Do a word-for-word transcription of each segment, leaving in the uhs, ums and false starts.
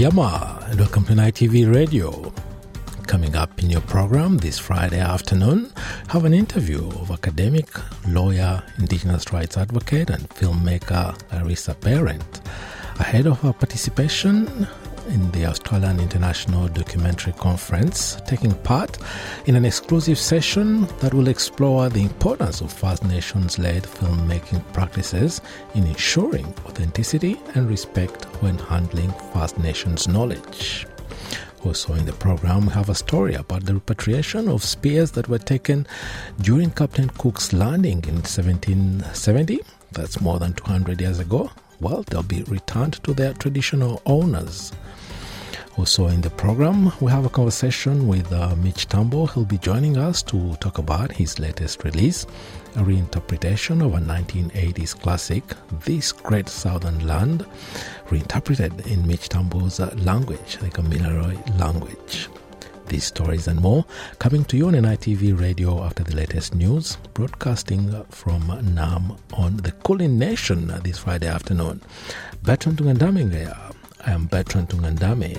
Yama, and welcome to N I T V Radio. Coming up in your program this Friday afternoon, have an interview of academic, lawyer, Indigenous rights advocate and filmmaker Larissa Behrendt, ahead of her participation in the Australian International Documentary Conference, taking part in an exclusive session that will explore the importance of First Nations-led filmmaking practices in ensuring authenticity and respect when handling First Nations knowledge. Also in the program, we have a story about the repatriation of spears that were taken during Captain Cook's landing in seventeen seventy. That's more than two hundred years ago. Well, they'll be returned to their traditional owners. Also in the program, we have a conversation with uh, Mitch Tambo. He'll be joining us to talk about his latest release, a reinterpretation of a nineteen eighties classic, This Great Southern Land, reinterpreted in Mitch Tambo's language, the Gamilaraay language. These stories and more coming to you on N I T V Radio after the latest news, broadcasting from Nam on the Kulin Nation this Friday afternoon. Bertrand Tungendami, I am Bertrand Tungendami.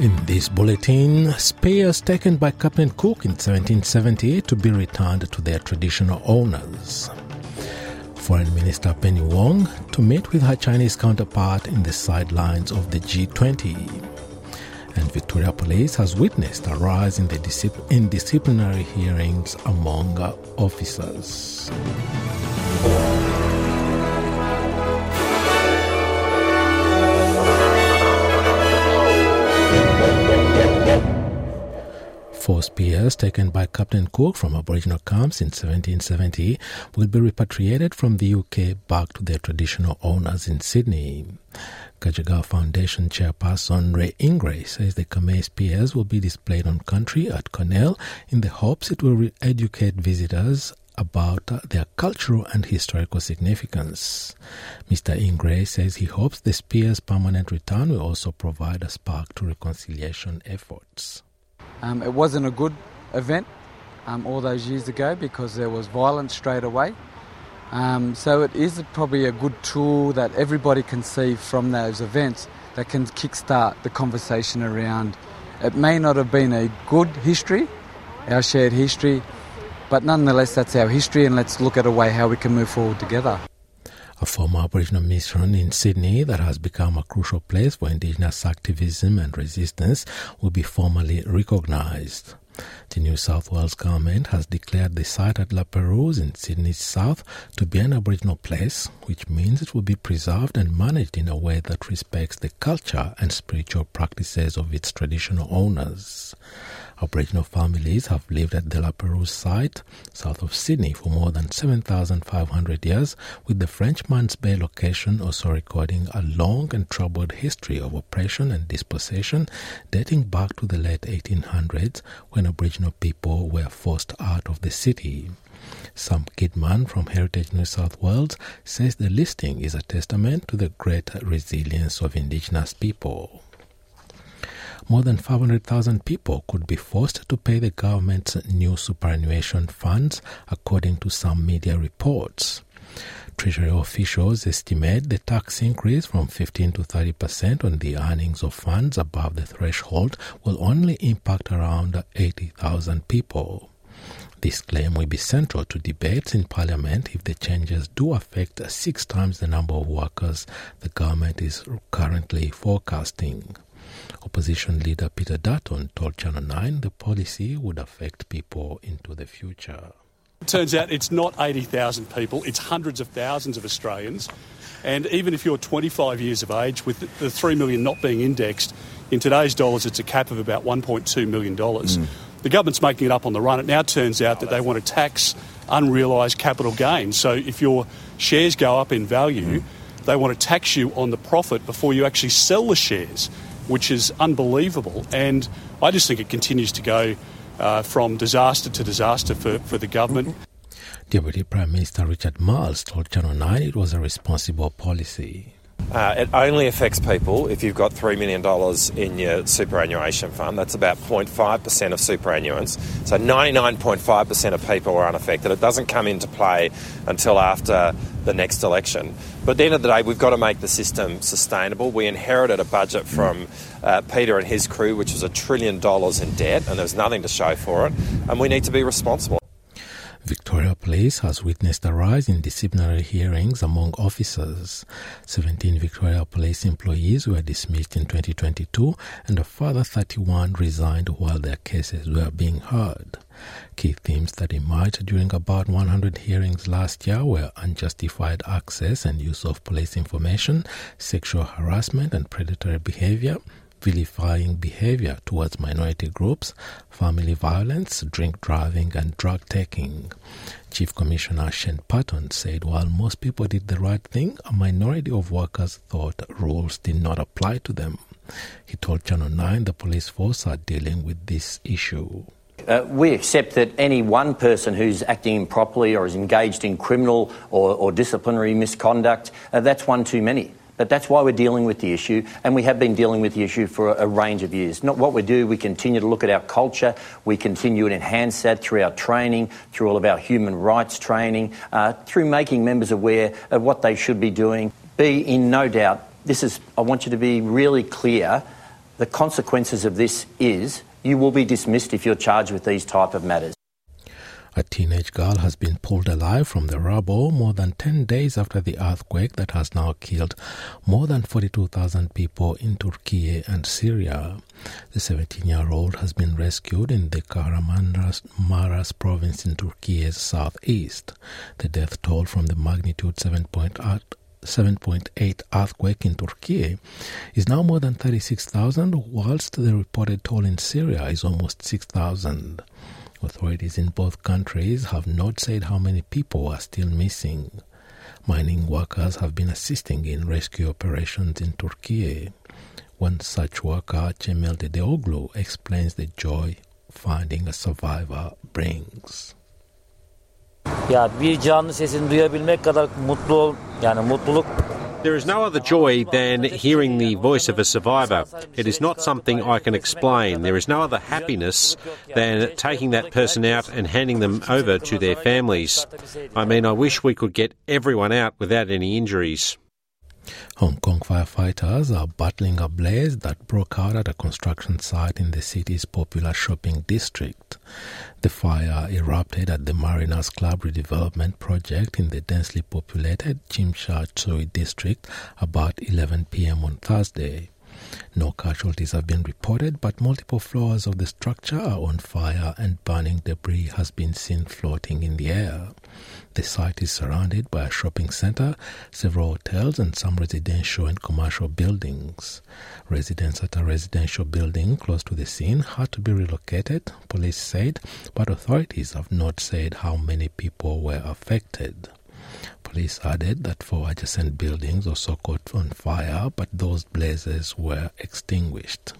In this bulletin, spears taken by Captain Cook in seventeen seventy to be returned to their traditional owners. Foreign Minister Penny Wong to meet with her Chinese counterpart in the sidelines of the G twenty. And Victoria Police has witnessed a rise in, the discipl- in disciplinary hearings among officers. Four spears taken by Captain Cook from Aboriginal camps in seventeen seventy will be repatriated from the U K back to their traditional owners in Sydney. Kadjigal Foundation chairperson Ray Ingrace says the Kamay spears will be displayed on country at Kurnell in the hopes it will re-educate visitors about their cultural and historical significance. Mister Ingrace says he hopes the spears' permanent return will also provide a spark to reconciliation efforts. Um, it wasn't a good event um, all those years ago because there was violence straight away. Um, so it is probably a good tool that everybody can see from those events that can kickstart the conversation around. It may not have been a good history, our shared history, but nonetheless that's our history, and let's look at a way how we can move forward together. A former Aboriginal mission in Sydney that has become a crucial place for Indigenous activism and resistance will be formally recognised. The New South Wales government has declared the site at La Perouse in Sydney's south to be an Aboriginal place, which means it will be preserved and managed in a way that respects the culture and spiritual practices of its traditional owners. Aboriginal families have lived at the La Perouse site, south of Sydney, for more than seven thousand five hundred years, with the Frenchman's Bay location also recording a long and troubled history of oppression and dispossession dating back to the late eighteen hundreds, when Aboriginal people were forced out of the city. Sam Kidman from Heritage New South Wales says the listing is a testament to the great resilience of Indigenous people. More than five hundred thousand people could be forced to pay the government's new superannuation funds, according to some media reports. Treasury officials estimate the tax increase from fifteen to thirty percent on the earnings of funds above the threshold will only impact around eighty thousand people. This claim will be central to debates in Parliament if the changes do affect six times the number of workers the government is currently forecasting. Opposition leader Peter Dutton told Channel nine the policy would affect people into the future. It turns out it's not eighty thousand people, it's hundreds of thousands of Australians. And even if you're twenty-five years of age, with the three million not being indexed, in today's dollars it's a cap of about one point two million dollars. Mm. The government's making it up on the run. It now turns out that they want to tax unrealised capital gains. So if your shares go up in value, mm. they want to tax you on the profit before you actually sell the shares, which is unbelievable. And I just think it continues to go uh, from disaster to disaster for, for the government. Deputy Prime Minister Richard Marles told Channel nine it was a responsible policy. Uh, it only affects people if you've got three million dollars in your superannuation fund. That's about zero point five percent of superannuants. So ninety-nine point five percent of people are unaffected. It doesn't come into play until after the next election. But at the end of the day, we've got to make the system sustainable. We inherited a budget from uh, Peter and his crew, which was a trillion dollars in debt, and there's nothing to show for it. And we need to be responsible. Victoria Police has witnessed a rise in disciplinary hearings among officers. seventeen Victoria Police employees were dismissed in twenty twenty-two and a further thirty-one resigned while their cases were being heard. Key themes that emerged during about one hundred hearings last year were unjustified access and use of police information, sexual harassment and predatory behaviour, vilifying behaviour towards minority groups, family violence, drink driving and drug taking. Chief Commissioner Shane Patton said while most people did the right thing, a minority of workers thought rules did not apply to them. He told Channel nine the police force are dealing with this issue. Uh, we accept that any one person who's acting improperly or is engaged in criminal or, or disciplinary misconduct, uh, that's one too many. But that's why we're dealing with the issue, and we have been dealing with the issue for a, a range of years. Not what we do, we continue to look at our culture, we continue to enhance that through our training, through all of our human rights training, uh, through making members aware of what they should be doing. Be in no doubt, this is, I want you to be really clear, the consequences of this is you will be dismissed if you're charged with these type of matters. A teenage girl has been pulled alive from the rubble more than ten days after the earthquake that has now killed more than forty-two thousand people in Turkey and Syria. The seventeen-year-old has been rescued in the Kahramanmaraş province in Turkey's southeast. The death toll from the magnitude seven point eight earthquake in Turkey is now more than thirty-six thousand, whilst the reported toll in Syria is almost six thousand. Authorities in both countries have not said how many people are still missing. Mining workers have been assisting in rescue operations in Turkey. One such worker, Cemil Dedeoglu, explains the joy finding a survivor brings. There is no other joy than hearing the voice of a survivor. It is not something I can explain. There is no other happiness than taking that person out and handing them over to their families. I mean, I wish we could get everyone out without any injuries. Hong Kong firefighters are battling a blaze that broke out at a construction site in the city's popular shopping district. The fire erupted at the Mariners Club redevelopment project in the densely populated Tsim Sha Tsui district about eleven p.m. on Thursday. No casualties have been reported, but multiple floors of the structure are on fire and burning debris has been seen floating in the air. The site is surrounded by a shopping centre, several hotels and some residential and commercial buildings. Residents at a residential building close to the scene had to be relocated, police said, but authorities have not said how many people were affected. Police added that four adjacent buildings also caught on fire, but those blazes were extinguished.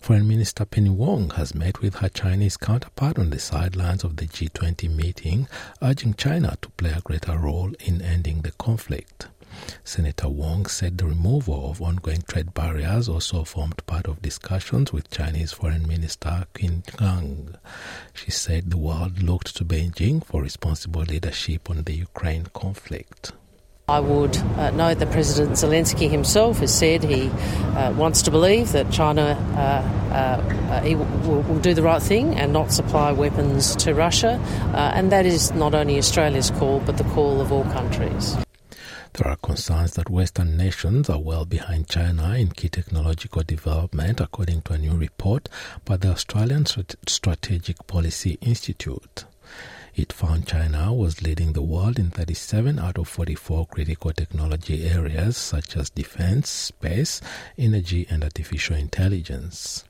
Foreign Minister Penny Wong has met with her Chinese counterpart on the sidelines of the G twenty meeting, urging China to play a greater role in ending the conflict. Senator Wong said the removal of ongoing trade barriers also formed part of discussions with Chinese Foreign Minister Qin Gang. She said the world looked to Beijing for responsible leadership on the Ukraine conflict. I would uh, note that President Zelensky himself has said he uh, wants to believe that China uh, uh, uh, he w- w- will do the right thing and not supply weapons to Russia, uh, and that is not only Australia's call but the call of all countries. There are concerns that Western nations are well behind China in key technological development, according to a new report by the Australian Strategic Policy Institute. It found China was leading the world in thirty-seven out of forty-four critical technology areas such as defense, space, energy and artificial intelligence.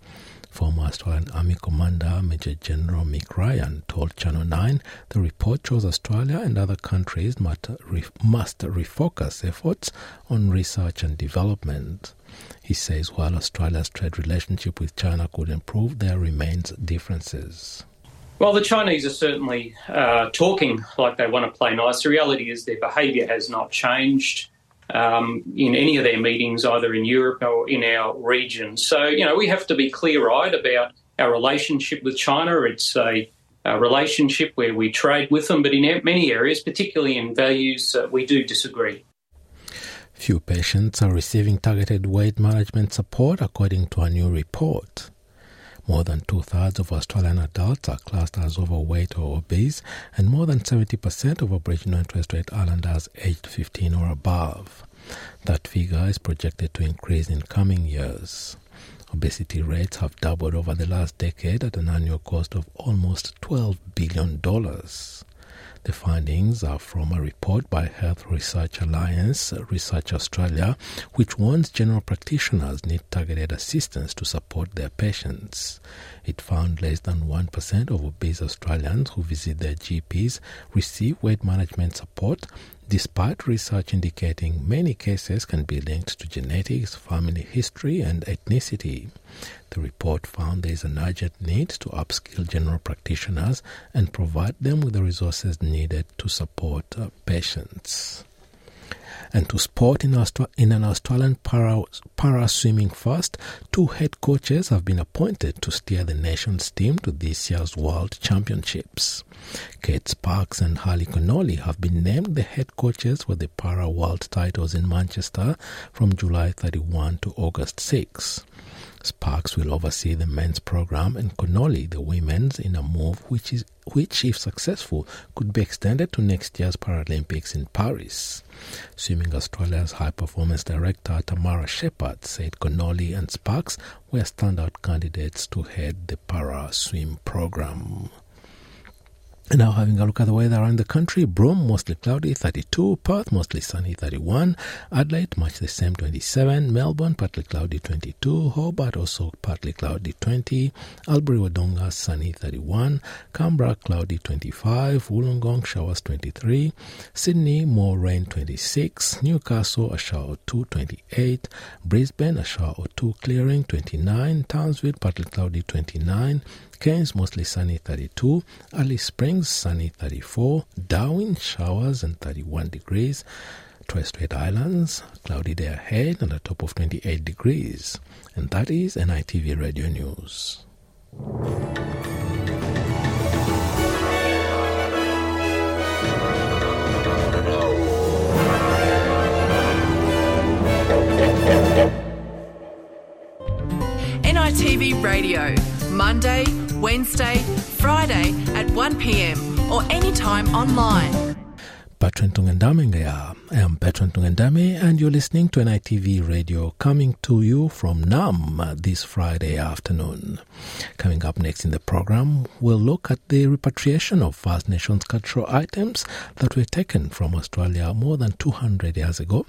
Former Australian Army Commander Major General Mick Ryan told Channel nine the report shows Australia and other countries must refocus efforts on research and development. He says while Australia's trade relationship with China could improve, there remains differences. Well, the Chinese are certainly uh, talking like they want to play nice. The reality is their behaviour has not changed um, in any of their meetings, either in Europe or in our region. So, you know, we have to be clear-eyed about our relationship with China. It's a, a relationship where we trade with them, but in many areas, particularly in values, uh, we do disagree. Few patients are receiving targeted weight management support, according to a new report. More than two-thirds of Australian adults are classed as overweight or obese, and more than seventy percent of Aboriginal and Torres Strait Islanders aged fifteen or above. That figure is projected to increase in coming years. Obesity rates have doubled over the last decade at an annual cost of almost twelve billion dollars. The findings are from a report by Health Research Alliance Research Australia, which warns general practitioners need targeted assistance to support their patients. It found less than one percent of obese Australians who visit their G Ps receive weight management support, despite research indicating many cases can be linked to genetics, family history and ethnicity. The report found there is an urgent need to upskill general practitioners and provide them with the resources needed to support patients. And to sport in, Austra- in an Australian para, para swimming first, two head coaches have been appointed to steer the nation's team to this year's World Championships. Kate Sparks and Harley Connolly have been named the head coaches for the Para World titles in Manchester from July thirty-first to August sixth. Sparks will oversee the men's program and Connolly the women's in a move which, is, which, if successful, could be extended to next year's Paralympics in Paris. Swimming Australia's high-performance director Tamara Shepherd said Connolly and Sparks were standout candidates to head the para-swim program. Now having a look at the weather around the country, Broome mostly cloudy, thirty-two, Perth mostly sunny, thirty-one, Adelaide much the same, twenty-seven, Melbourne partly cloudy, twenty-two, Hobart also partly cloudy, twenty, Albury-Wodonga sunny, thirty-one, Canberra cloudy, twenty-five, Wollongong showers, twenty-three, Sydney more rain, twenty-six, Newcastle a shower or two, twenty-eight, Brisbane a shower or two, clearing, twenty-nine, Townsville partly cloudy, twenty-nine, Cairns mostly sunny, thirty-two, Alice Springs sunny, thirty-four, Darwin showers and thirty-one degrees, Torres Strait Islands cloudy day ahead and a top of twenty-eight degrees. And that is N I T V Radio News. N I T V Radio, Monday, Wednesday, Friday at one p.m. or any time online. Bertrand Tungendami, I am Bertrand Tungendami and you're listening to N I T V Radio coming to you from N A M this Friday afternoon. Coming up next in the program, we'll look at the repatriation of First Nations cultural items that were taken from Australia more than two hundred years ago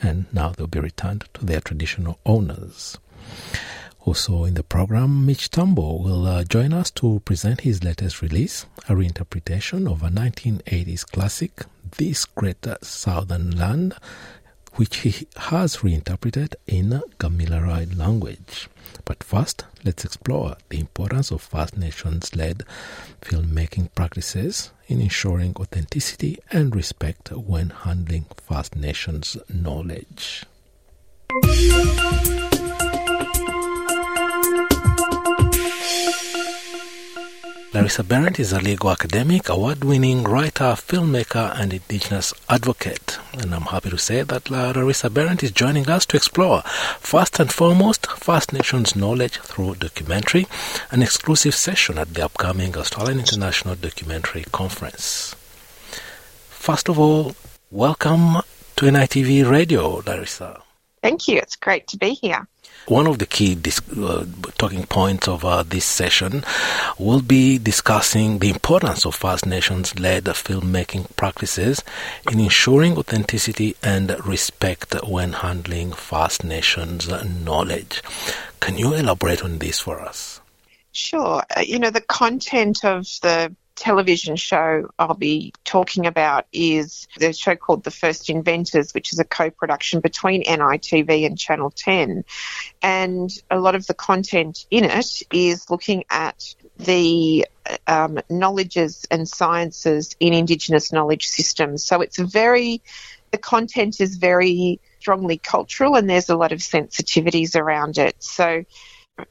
and now they'll be returned to their traditional owners. Also in the program, Mitch Tambo will uh, join us to present his latest release, a reinterpretation of a nineteen eighties classic, This Great Southern Land, which he has reinterpreted in Gamilaraay language. But first, let's explore the importance of First Nations-led filmmaking practices in ensuring authenticity and respect when handling First Nations knowledge. Larissa Behrendt is a legal academic, award-winning writer, filmmaker and Indigenous advocate. And I'm happy to say that Larissa Behrendt is joining us to explore, first and foremost, First Nations knowledge through documentary, an exclusive session at the upcoming Australian International Documentary Conference. First of all, welcome to N I T V Radio, Larissa. Thank you. It's great to be here. One of the key dis- uh, talking points of uh, this session will be discussing the importance of First Nations-led filmmaking practices in ensuring authenticity and respect when handling First Nations knowledge. Can you elaborate on this for us? Sure. Uh, you know, the content of the television show I'll be talking about is the show called The First Inventors, which is a co-production between N I T V and Channel ten. And a lot of the content in it is looking at the um, knowledges and sciences in Indigenous knowledge systems. So it's very, the content is very strongly cultural and there's a lot of sensitivities around it. So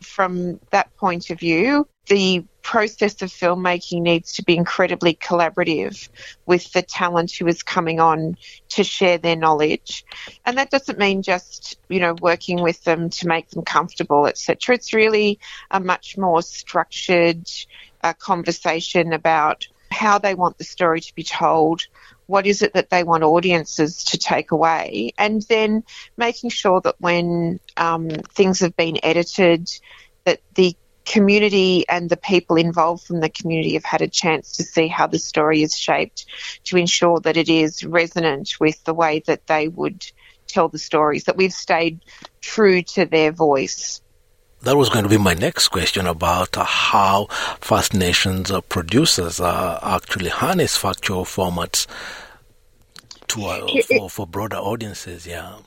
from that point of view, the process of filmmaking needs to be incredibly collaborative with the talent who is coming on to share their knowledge. And that doesn't mean just, you know, working with them to make them comfortable, et cetera. It's really a much more structured uh, conversation about how they want the story to be told, what is it that they want audiences to take away, and then making sure that when um, things have been edited, that the community and the people involved from the community have had a chance to see how the story is shaped to ensure that it is resonant with the way that they would tell the stories, that we've stayed true to their voice. That was going to be my next question about uh, how First Nations uh, producers uh, actually harness factual formats to uh, for, for broader audiences, yeah.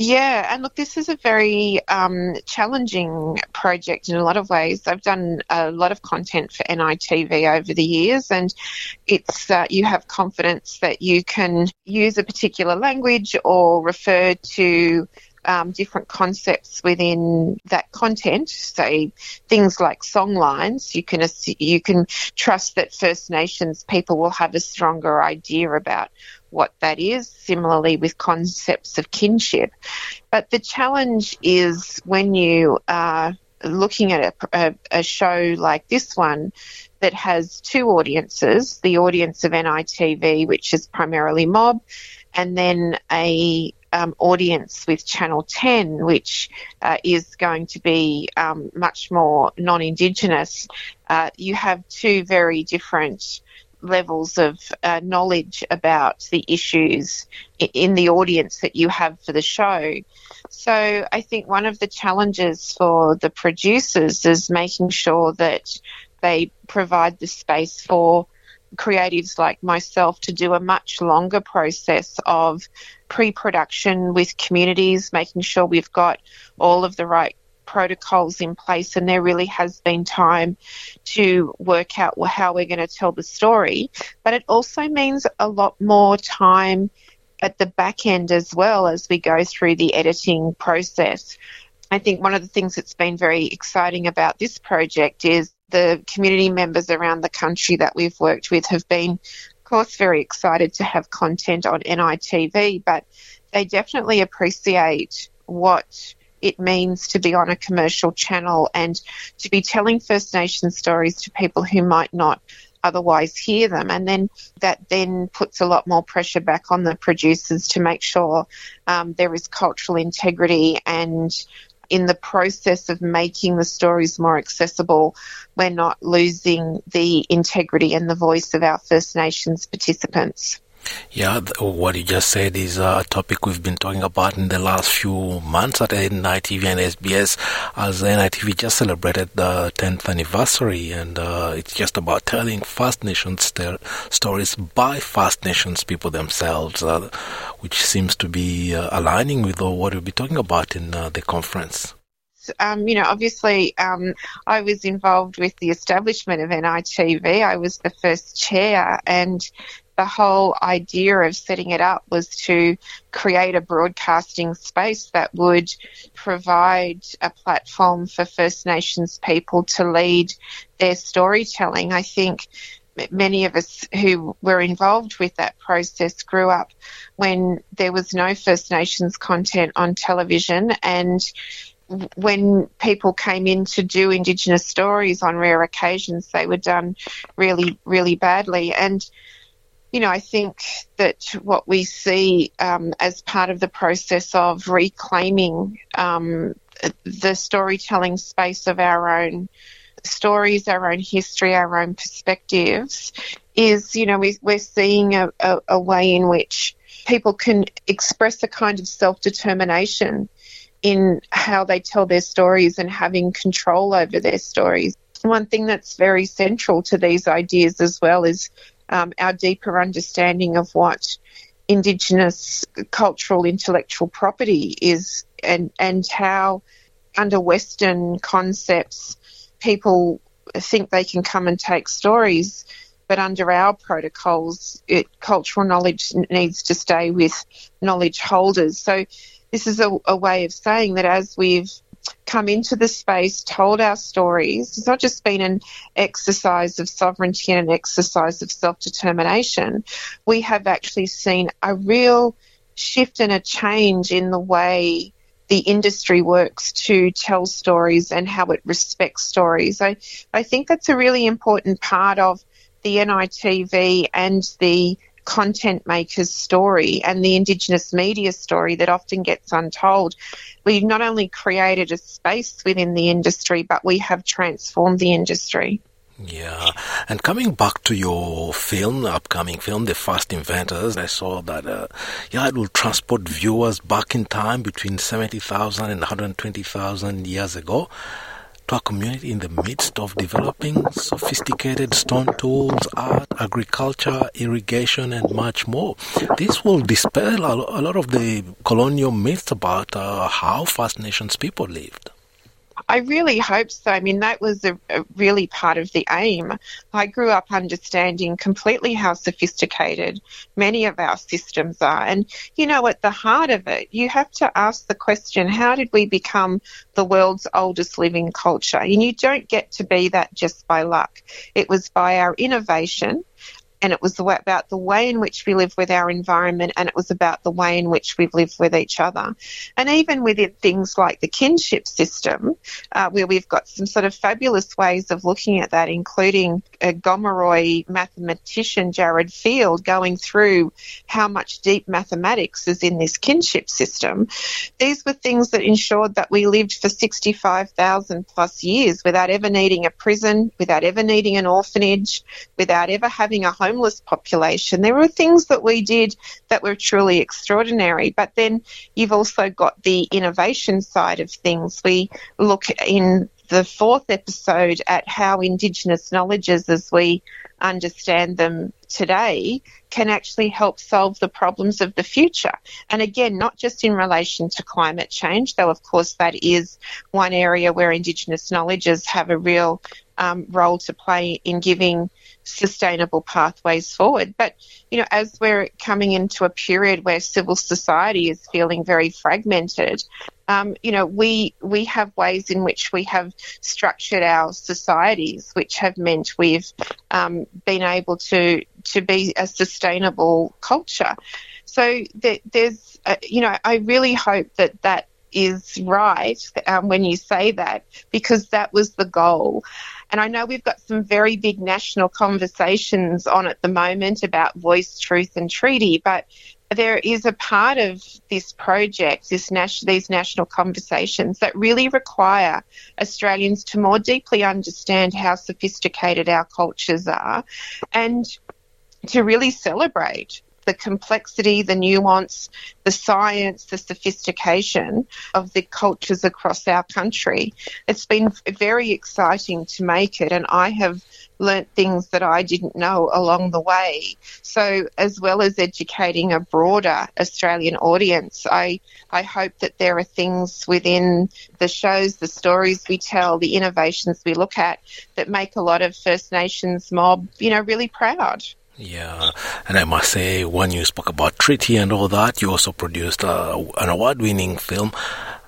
Yeah, and look, this is a very um, challenging project in a lot of ways. I've done a lot of content for N I T V over the years, and it's uh, you have confidence that you can use a particular language or refer to Um, different concepts within that content, say things like song lines. You can you can trust that First Nations people will have a stronger idea about what that is, similarly with concepts of kinship. But the challenge is when you are looking at a, a, a show like this one that has two audiences, the audience of N I T V, which is primarily mob, and then a Um, audience with Channel ten, which uh, is going to be um, much more non-Indigenous. Uh, you have two very different levels of uh, knowledge about the issues in the audience that you have for the show. So I think one of the challenges for the producers is making sure that they provide the space for creatives like myself to do a much longer process of pre-production with communities, making sure we've got all of the right protocols in place and there really has been time to work out how we're going to tell the story. But it also means a lot more time at the back end as well as we go through the editing process. I think one of the things that's been very exciting about this project is the community members around the country that we've worked with have been, of course, very excited to have content on N I T V, but they definitely appreciate what it means to be on a commercial channel and to be telling First Nations stories to people who might not otherwise hear them. And then that then puts a lot more pressure back on the producers to make sure um, there is cultural integrity and in the process of making the stories more accessible, we're not losing the integrity and the voice of our First Nations participants. Yeah, th- what you just said is a topic we've been talking about in the last few months at N I T V and S B S, as N I T V just celebrated the tenth anniversary, and uh, it's just about telling First Nations st- stories by First Nations people themselves, uh, which seems to be uh, aligning with uh, what we'll be talking about in uh, the conference. Um, you know, obviously, um, I was involved with the establishment of N I T V. I was the first chair, and the whole idea of setting it up was to create a broadcasting space that would provide a platform for First Nations people to lead their storytelling. I think many of us who were involved with that process grew up when there was no First Nations content on television, and when people came in to do Indigenous stories on rare occasions, they were done really, really badly. And, you know, I think that what we see um, as part of the process of reclaiming um, the storytelling space of our own stories, our own history, our own perspectives is, you know, we, we're seeing a, a, a way in which people can express a kind of self-determination in how they tell their stories and having control over their stories. One thing that's very central to these ideas as well is um, our deeper understanding of what Indigenous cultural intellectual property is, and, and how under Western concepts people think they can come and take stories, but under our protocols, it, cultural knowledge needs to stay with knowledge holders. So this is a, a way of saying that as we've come into the space, told our stories, it's not just been an exercise of sovereignty and an exercise of self-determination. We have actually seen a real shift and a change in the way the industry works to tell stories and how it respects stories. I, I think that's a really important part of the N I T V and the content maker's story and the Indigenous media story that often gets untold. We've not only created a space within the industry, but we have transformed the industry. Yeah, and coming back to your film, upcoming film, The First Inventors, I saw that uh, yeah, it will transport viewers back in time between seventy thousand and one hundred twenty thousand years ago to a community in the midst of developing sophisticated stone tools, art, agriculture, irrigation, and much more. This will dispel a lot of the colonial myths about uh, how First Nations people lived. I really hope so. I mean, that was a, a really part of the aim. I grew up understanding completely how sophisticated many of our systems are. And, you know, at the heart of it, you have to ask the question, how did we become the world's oldest living culture? And you don't get to be that just by luck. It was by our innovation, and it was about the way in which we live with our environment, and it was about the way in which we've lived with each other. And even within things like the kinship system, uh, where we've got some sort of fabulous ways of looking at that, including a Gomeroi mathematician, Jared Field, going through how much deep mathematics is in this kinship system. These were things that ensured that we lived for sixty-five thousand plus years without ever needing a prison, without ever needing an orphanage, without ever having a home homeless population. There were things that we did that were truly extraordinary, but then you've also got the innovation side of things. We look in the fourth episode at how Indigenous knowledges as we understand them today can actually help solve the problems of the future. And again, not just in relation to climate change, though of course that is one area where Indigenous knowledges have a real um, role to play in giving sustainable pathways forward. But, you know, as we're coming into a period where civil society is feeling very fragmented, um, you know, we we have ways in which we have structured our societies, which have meant we've um, been able to, to be a sustainable culture. So there, there's, uh, you know, I really hope that that is right um, when you say that, because that was the goal. And I know we've got some very big national conversations on at the moment about voice, truth and treaty, but there is a part of this project, this nas- these national conversations, that really require Australians to more deeply understand how sophisticated our cultures are and to really celebrate the complexity, the nuance, the science, the sophistication of the cultures across our country. It's been very exciting to make it, and I have learnt things that I didn't know along the way. So as well as educating a broader Australian audience, I, I hope that there are things within the shows, the stories we tell, the innovations we look at that make a lot of First Nations mob, you know, really proud. Yeah, and I must say, when you spoke about treaty and all that, you also produced uh, an award-winning film,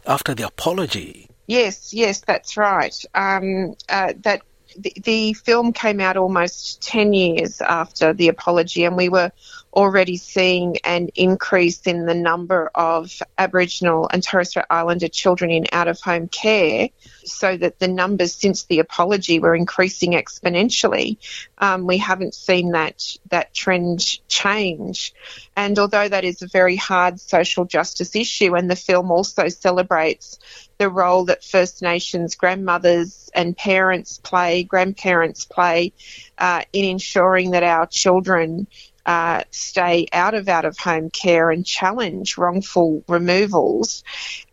After the Apology. Yes, yes, that's right. Um, uh, that the, the film came out almost ten years after The Apology, and we were already seeing an increase in the number of Aboriginal and Torres Strait Islander children in out-of-home care, so that the numbers since The Apology were increasing exponentially. Um, we haven't seen that that trend change. And although that is a very hard social justice issue, and the film also celebrates the role that First Nations grandmothers and parents play, grandparents play, uh, in ensuring that our children Uh, stay out of out-of-home care and challenge wrongful removals.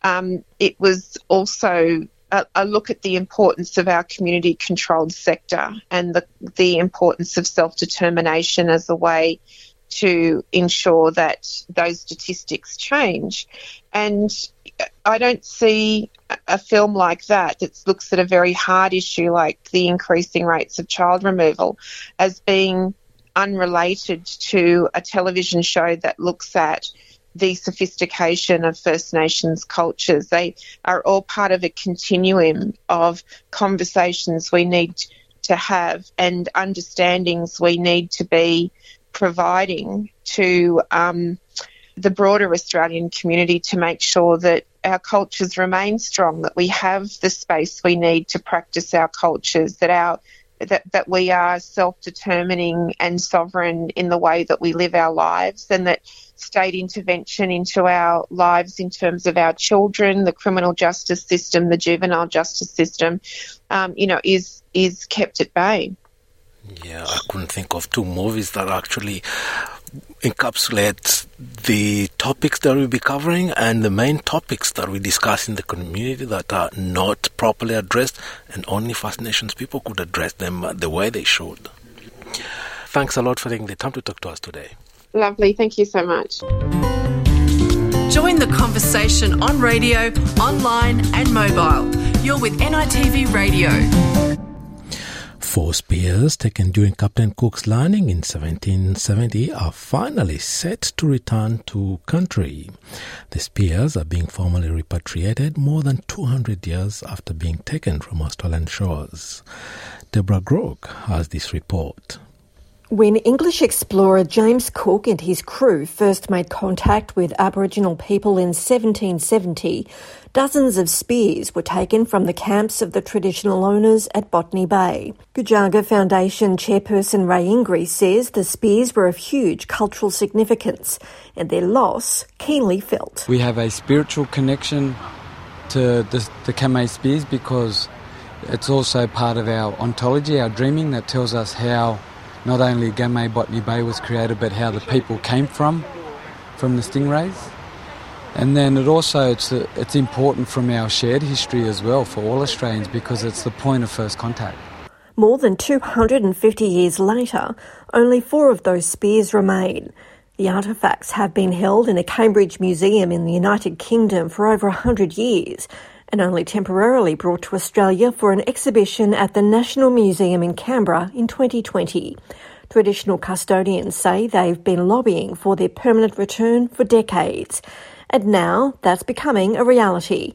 Um, it was also a, a look at the importance of our community-controlled sector and the, the importance of self-determination as a way to ensure that those statistics change. And I don't see a film like that that looks at a very hard issue like the increasing rates of child removal as being unrelated to a television show that looks at the sophistication of First Nations cultures. They are all part of a continuum of conversations we need to have and understandings we need to be providing to um, the broader Australian community to make sure that our cultures remain strong, that we have the space we need to practice our cultures, that our That, that we are self-determining and sovereign in the way that we live our lives, and that state intervention into our lives in terms of our children, the criminal justice system, the juvenile justice system, um, you know, is is kept at bay. Yeah, I couldn't think of two movies that actually encapsulate the topics that we'll be covering and the main topics that we discuss in the community that are not properly addressed, and only First Nations people could address them the way they should. Thanks a lot for taking the time to talk to us today. Lovely, thank you so much. Join the conversation on radio, online and mobile. You're with N I T V Radio. Four spears taken during Captain Cook's landing in seventeen seventy are finally set to return to country. The spears are being formally repatriated more than two hundred years after being taken from Australian shores. Deborah Groark has this report. When English explorer James Cook and his crew first made contact with Aboriginal people in seventeen seventy, dozens of spears were taken from the camps of the traditional owners at Botany Bay. Kadjigal Foundation chairperson Ray Ingrace says the spears were of huge cultural significance and their loss keenly felt. We have a spiritual connection to the, the Kamay spears because it's also part of our ontology, our dreaming, that tells us how not only Gamay Botany Bay was created, but how the people came from, from the stingrays. And then it also, it's, a, it's important from our shared history as well for all Australians, because it's the point of first contact. More than two hundred fifty years later, only four of those spears remain. The artefacts have been held in a Cambridge museum in the United Kingdom for over one hundred years, and only temporarily brought to Australia for an exhibition at the National Museum in Canberra in twenty twenty. Traditional custodians say they've been lobbying for their permanent return for decades, and now that's becoming a reality.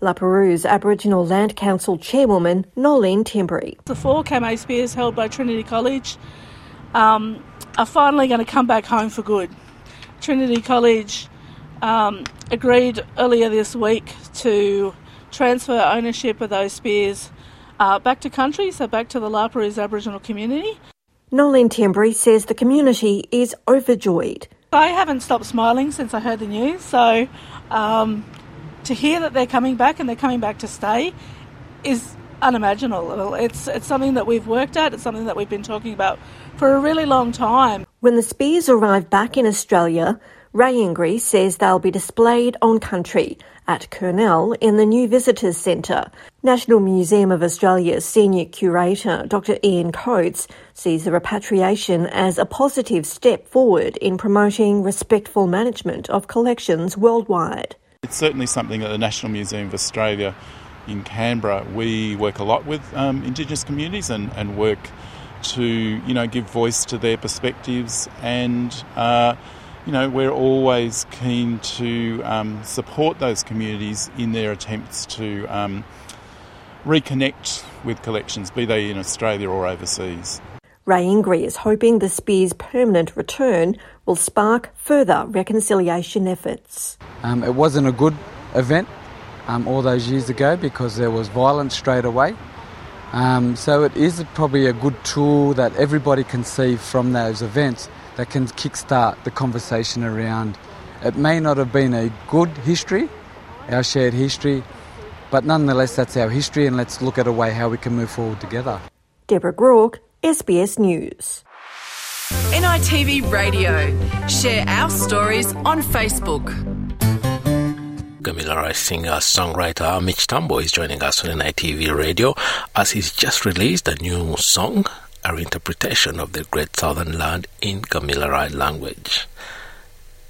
La Perouse's Aboriginal Land Council chairwoman, Noeleen Timbery. The four Kamay spears held by Trinity College um, are finally going to come back home for good. Trinity College um, agreed earlier this week to transfer ownership of those spears uh, back to country, so back to the La Perouse Aboriginal community. Noeleen Timbery says the community is overjoyed. I haven't stopped smiling since I heard the news, so um, to hear that they're coming back and they're coming back to stay is unimaginable. It's, it's something that we've worked at, it's something that we've been talking about for a really long time. When the spears arrive back in Australia, Ray Ingrace says they'll be displayed on country at Kurnell in the new Visitors Centre. National Museum of Australia's senior curator, Doctor Ian Coates, sees the repatriation as a positive step forward in promoting respectful management of collections worldwide. It's certainly something that the National Museum of Australia in Canberra, we work a lot with um, Indigenous communities and, and work to, you know, give voice to their perspectives, and uh, you know, we're always keen to um, support those communities in their attempts to um, reconnect with collections, be they in Australia or overseas. Ray Ingrace is hoping the Spear's permanent return will spark further reconciliation efforts. Um, it wasn't a good event um, all those years ago because there was violence straight away. Um, so it is probably a good tool that everybody can see from those events that can kickstart the conversation around. It may not have been a good history, our shared history, but nonetheless that's our history, and let's look at a way how we can move forward together. Deborah Groark, S B S News. N I T V Radio. Share our stories on Facebook. Gamilaraay singer-songwriter Mitch Tambo is joining us on N I T V Radio as he's just released a new song, a reinterpretation of the Great Southern Land in Gamilaraay language.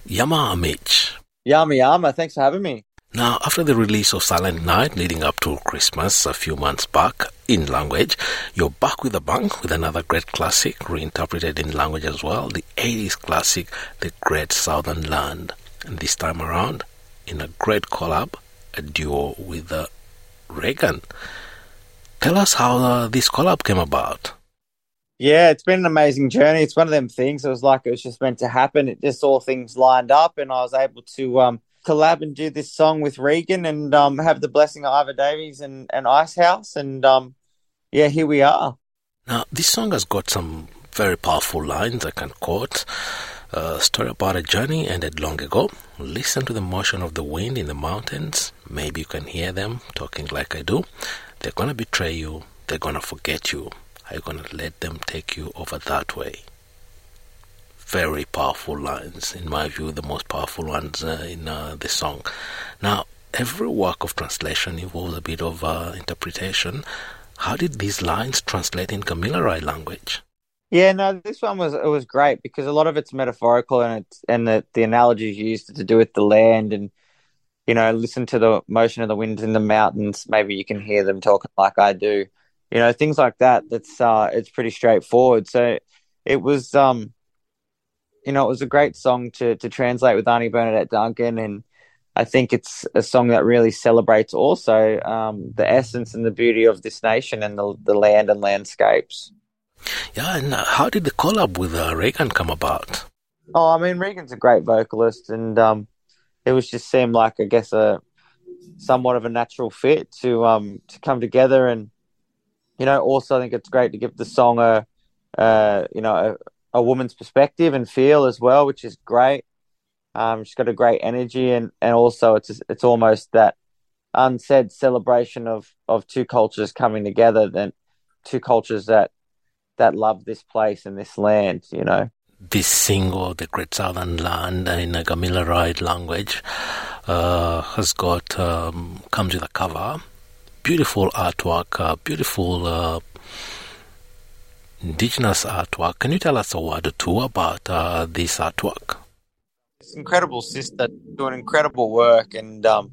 Yama, Mitch. Yama, Yama. Thanks for having me. Now, after the release of Silent Night leading up to Christmas a few months back in language, you're back with a bang with another great classic reinterpreted in language as well, the eighties classic, The Great Southern Land. And this time around, in a great collab, a duo with uh, Regan. Tell us how uh, this collab came about. Yeah, it's been an amazing journey. It's one of them things. It was like it was just meant to happen. It just all things lined up, and I was able to... Um, collab and do this song with Regan and um, have the blessing of Ivor Davies and, and Icehouse. And, um, yeah, here we are. Now, this song has got some very powerful lines I can quote. A story about a journey ended long ago. Listen to the motion of the wind in the mountains. Maybe you can hear them talking like I do. They're going to betray you. They're going to forget you. Are you going to let them take you over that way? Very powerful lines, in my view, the most powerful ones uh, in uh, the song. Now, every work of translation involves a bit of uh, interpretation. How did these lines translate in Gamilaraay language? Yeah, no, this one was it was great because a lot of it's metaphorical, and it's, and the, the analogies used to do with the land and, you know, listen to the motion of the winds in the mountains. Maybe you can hear them talking like I do. You know, things like that. That's uh, it's pretty straightforward. So it was... Um, You know, it was a great song to to translate with Arnie Bernadette Duncan, and I think it's a song that really celebrates also um, the essence and the beauty of this nation and the, the land and landscapes. Yeah, and how did the collab with uh, Regan come about? Oh, I mean, Regan's a great vocalist, and um, it was just seemed like, I guess, a somewhat of a natural fit to um, to come together. And, you know, also I think it's great to give the song a, uh, you know, a a woman's perspective and feel as well, which is great. Um, she's got a great energy, and, and also it's it's almost that unsaid celebration of, of two cultures coming together, then two cultures that that love this place and this land, you know. This single, The Great Southern Land, in a Gamilaraay language, uh, has got um, comes with a cover, beautiful artwork, uh, beautiful. Uh, Indigenous artwork. Can you tell us a word or two about uh, this artwork? This incredible sister doing incredible work, and um,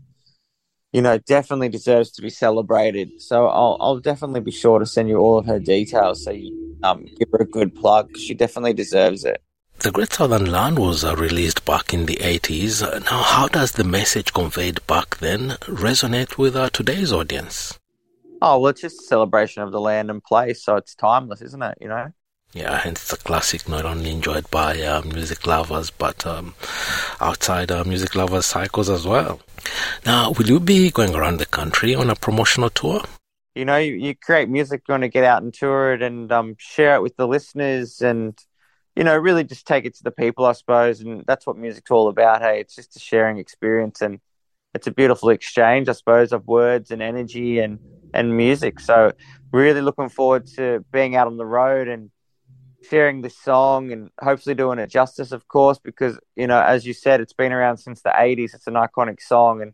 you know, definitely deserves to be celebrated. So I'll, I'll definitely be sure to send you all of her details so you um, give her a good plug. She definitely deserves it. The Great Southern Land was uh, released back in the eighties. Now, how does the message conveyed back then resonate with uh, today's audience? Oh, well, it's just a celebration of the land and place, so it's timeless, isn't it, you know? Yeah, hence it's a classic not only enjoyed by uh, music lovers, but um, outside uh, music lovers' cycles as well. Now, will you be going around the country on a promotional tour? You know, you, you create music, you want to get out and tour it and um, share it with the listeners and, you know, really just take it to the people, I suppose, and that's what music's all about, hey? It's just a sharing experience, and it's a beautiful exchange, I suppose, of words and energy and... and music. So really looking forward to being out on the road and sharing this song and hopefully doing it justice, of course, because, you know, as you said, it's been around since the eighties. It's an iconic song, and,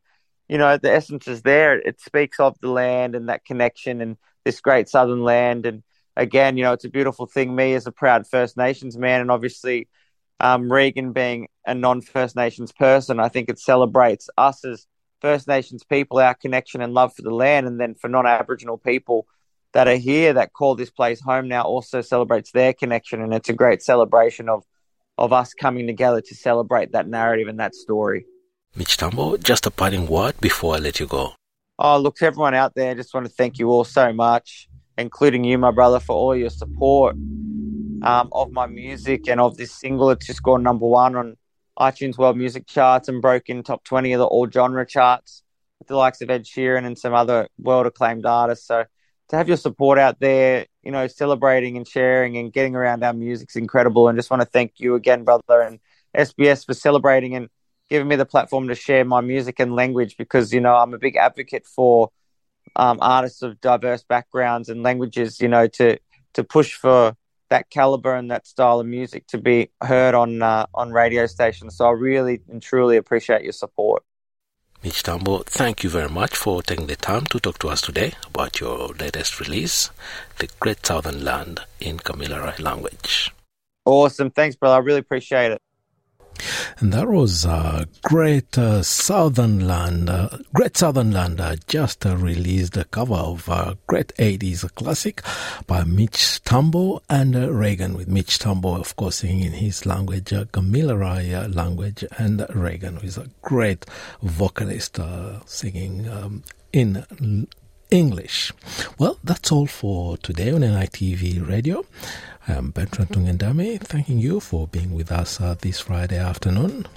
you know, the essence is there. It speaks of the land and that connection and this great southern land. And again, you know, it's a beautiful thing. Me as a proud First Nations man, and obviously um, Regan being a non-First Nations person, I think it celebrates us as First Nations people, our connection and love for the land, and then for non-Aboriginal people, that are here that call this place home now also celebrates their connection, and it's a great celebration of of us coming together to celebrate that narrative and that story. Mitch Tambo, just a parting word before I let you go. Oh, look, to everyone out there, I just want to thank you all so much, including you, my brother, for all your support um, of my music and of this single. It's just gone number one on iTunes World Music Charts and broken top twenty of the all-genre charts with the likes of Ed Sheeran and some other world-acclaimed artists. So to have your support out there, you know, celebrating and sharing and getting around our music's incredible. And just want to thank you again, brother, and S B S for celebrating and giving me the platform to share my music and language, because, you know, I'm a big advocate for um, artists of diverse backgrounds and languages, you know, to to push for that caliber and that style of music to be heard on uh, on radio stations. So I really and truly appreciate your support. Mitch Tambo, thank you very much for taking the time to talk to us today about your latest release, The Great Southern Land in Gamilaraay language. Awesome. Thanks, brother. I really appreciate it. And that was uh, Great uh, Southern Land. Uh, Great Southern Land uh, just uh, released a cover of uh, Great eighties Classic by Mitch Tambo and uh, Regan, with Mitch Tambo, of course, singing in his language, uh, Gamilaraay uh, language, and Regan, who is a great vocalist, uh, singing um, in l- English. Well, that's all for today on N I T V Radio. I'm Bertrand Tungendami, thanking you for being with us uh, this Friday afternoon,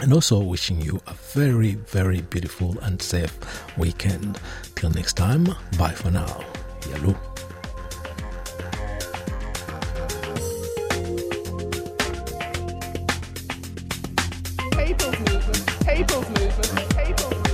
and also wishing you a very, very beautiful and safe weekend. Till next time, bye for now. Yalu. People's movement, people's movement, people's movement.